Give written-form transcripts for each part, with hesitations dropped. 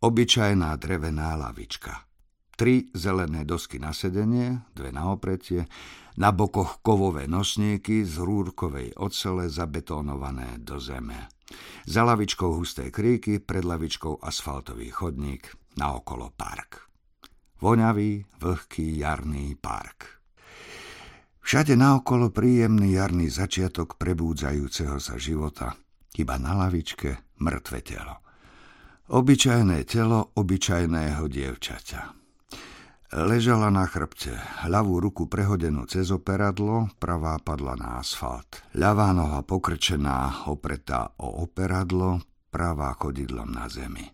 obyčajná drevená lavička. 3 zelené dosky na sedenie, 2 na opretie, na bokoch kovové nosníky z rúrkovej ocele zabetónované do zeme. Za lavičkou husté kríky, pred lavičkou asfaltový chodník, naokolo park. Voňavý, vlhký jarný park. Všade naokolo príjemný jarný začiatok prebúdzajúceho sa života, iba na lavičke mŕtve telo. Obyčajné telo obyčajného dievčaťa. Ležala na chrbte, ľavú ruku prehodenú cez operadlo, pravá padla na asfalt. Ľavá noha pokrčená, opretá o operadlo, pravá chodidlom na zemi.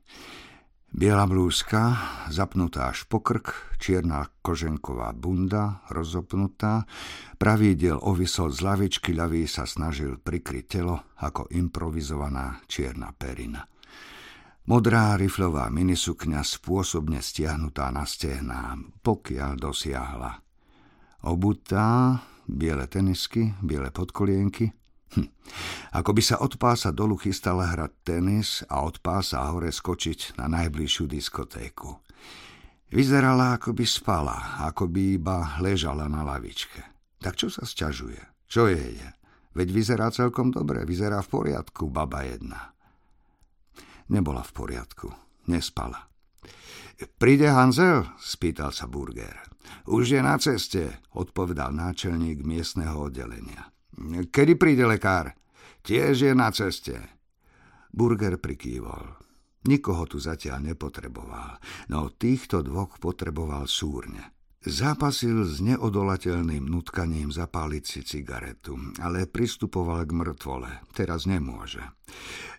Biela blúzka, zapnutá až po krk, čierna koženková bunda, rozopnutá, pravý diel ovisol z lavičky, ľavý sa snažil prikryť telo ako improvizovaná čierna perina. Modrá rifľová minisukňa spôsobne stiahnutá na stehná, pokiaľ dosiahla. Obutá, biele tenisky, biele podkolienky. Ako by sa od pása dolu chystala hrať tenis a od pása hore skočiť na najbližšiu diskotéku. Vyzerala, ako by spala, ako by iba ležala na lavičke. Tak čo sa sťažuje? Čo jej je? Veď vyzerá celkom dobre, vyzerá v poriadku, baba jedna. Nebola v poriadku. Nespala. Príde Hanzel? Spýtal sa Burger. Už je na ceste, odpovedal náčelník miestneho oddelenia. Kedy príde lekár? Tiež je na ceste. Burger prikývol. Nikoho tu zatiaľ nepotreboval, no týchto dvoch potreboval súrne. Zápasil s neodolateľným nutkaním zapáliť si cigaretu, ale pristupoval k mŕtvole. Teraz nemôže.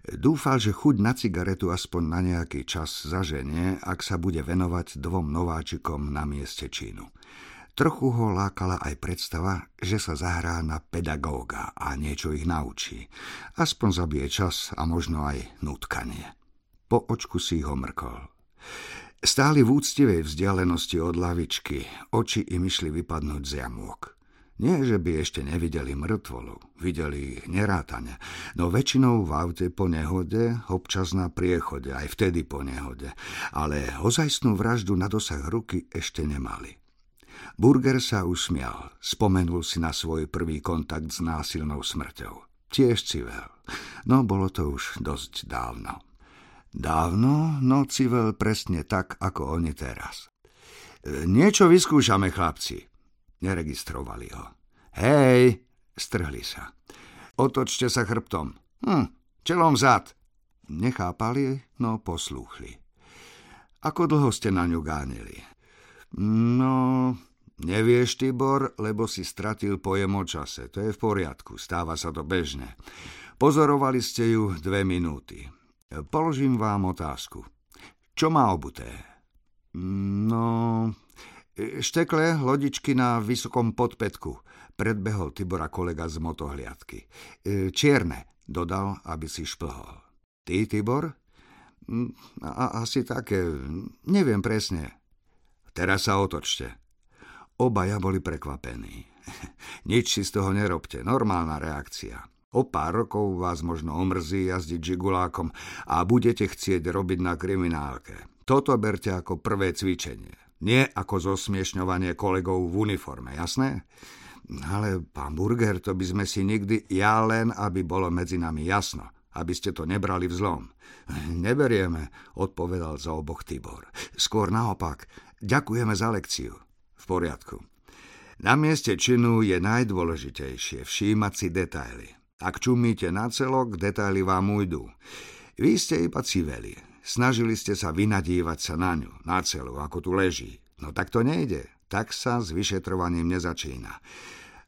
Dúfal, že chuť na cigaretu aspoň na nejaký čas zaženie, ak sa bude venovať 2 nováčikom na mieste činu. Trochu ho lákala aj predstava, že sa zahrá na pedagóga a niečo ich naučí. Aspoň zabije čas a možno aj nutkanie. Po očku si ho mrkol. Stáli v úctivej vzdialenosti od lavičky, oči im išli vypadnúť z jamôk. Nie, že by ešte nevideli mŕtvolu, videli ich nerátane, no väčšinou v aute po nehode, občas na priechode, aj vtedy po nehode, ale ozajstnú vraždu na dosah ruky ešte nemali. Burger sa usmial, spomenul si na svoj prvý kontakt s násilnou smrťou. Tiež civel, no bolo to už dosť dávno. Dávno, no civel presne tak, ako oni teraz. Niečo vyskúšame, chlapci. Neregistrovali ho. Hej, strhli sa. Otočte sa chrbtom. Čelom zad. Nechápali, no poslúchli. Ako dlho ste na ňu gánili? No, nevieš, Tibor, lebo si stratil pojem o čase. To je v poriadku, stáva sa to bežne. Pozorovali ste ju 2 minúty. Položím vám otázku. Čo má obuté? No, štekle, lodičky na vysokom podpätku. Predbehol Tibora kolega z motohliadky. Čierne, dodal, aby si šplhol. Ty, Tibor? Asi také, neviem presne. Teraz sa otočte. Obaja boli prekvapení. Nič si z toho nerobte, normálna reakcia. O pár rokov vás možno omrzí jazdiť žigulákom a budete chcieť robiť na kriminálke. Toto berte ako prvé cvičenie, nie ako zosmiešňovanie kolegov v uniforme, jasné? Ale pán Burger, to by sme si nikdy... Ja len, aby bolo medzi nami jasno, aby ste to nebrali vzlom. Neberieme, odpovedal za oboch Tibor. Skôr naopak, ďakujeme za lekciu. V poriadku. Na mieste činu je najdôležitejšie všímať si detaily. Ak čumíte na celok, detaily vám ujdu. Vy ste iba civeli. Snažili ste sa vynadívať sa na ňu, na celu, ako tu leží. No tak to nejde. Tak sa s vyšetrovaním nezačína.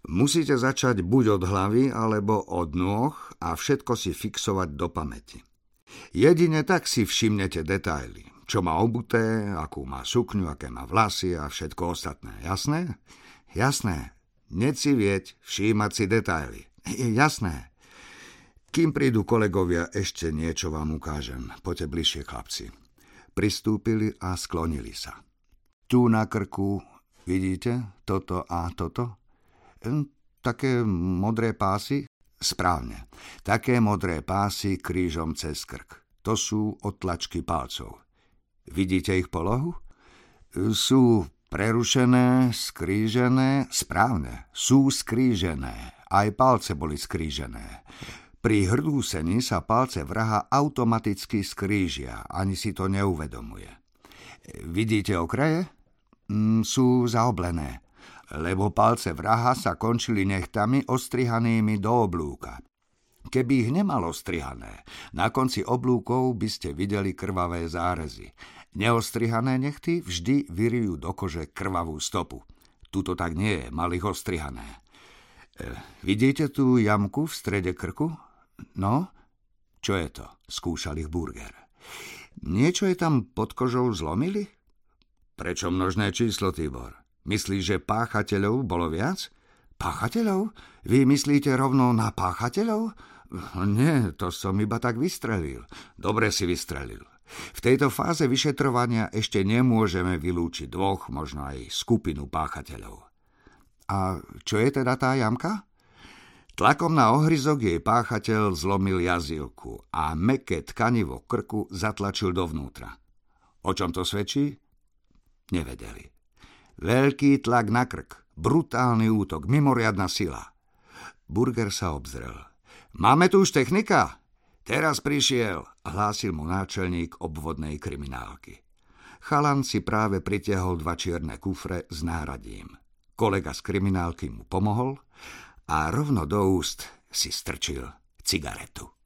Musíte začať buď od hlavy, alebo od nôh a všetko si fixovať do pamäti. Jedine tak si všimnete detaily. Čo má obuté, akú má sukňu, aké má vlasy a všetko ostatné. Jasné? Jasné. Necivieť, všímať si detaily. Jasné. Kým prídu kolegovia, ešte niečo vám ukážem. Poďte bližšie, chlapci. Pristúpili a sklonili sa. Tu na krku, vidíte, toto a toto? Také modré pásy? Správne. Také modré pásy krížom cez krk. To sú odtlačky palcov. Vidíte ich polohu? Sú prerušené, skrížené, správne. Sú skrížené. Aj palce boli skrížené. Pri hrdúsení sa palce vraha automaticky skrížia. Ani si to neuvedomuje. Vidíte okraje? Sú zaoblené. Lebo palce vraha sa končili nechtami ostrihanými do oblúka. Keby ich nemalo ostrihané, na konci oblúkov by ste videli krvavé zárezy. Neostrihané nechty vždy vyrijú do kože krvavú stopu. Tuto tak nie je, mali ich ostrihané. Vidíte tú jamku v strede krku? No, čo je to? Skúšal ich Burger. Niečo je tam pod kožou zlomili? Prečo množné číslo, Tibor? Myslíš, že páchateľov bolo viac? Páchateľov? Vy myslíte rovno na páchateľov? Nie, to som iba tak vystrelil. Dobre si vystrelil. V tejto fáze vyšetrovania ešte nemôžeme vylúčiť dvoch, možno aj skupinu páchateľov. A čo je teda tá jamka? Tlakom na ohryzok jej páchateľ zlomil jazýlku a mäkké tkanivo krku zatlačil dovnútra. O čom to svedčí? Nevedeli. Veľký tlak na krk, brutálny útok, mimoriadna sila. Burger sa obzrel. Máme tu už technika? Teraz prišiel, hlásil mu náčelník obvodnej kriminálky. Chalan si práve pritiahol dva čierne kufre s náradím. Kolega z kriminálky mu pomohol a rovno do úst si strčil cigaretu.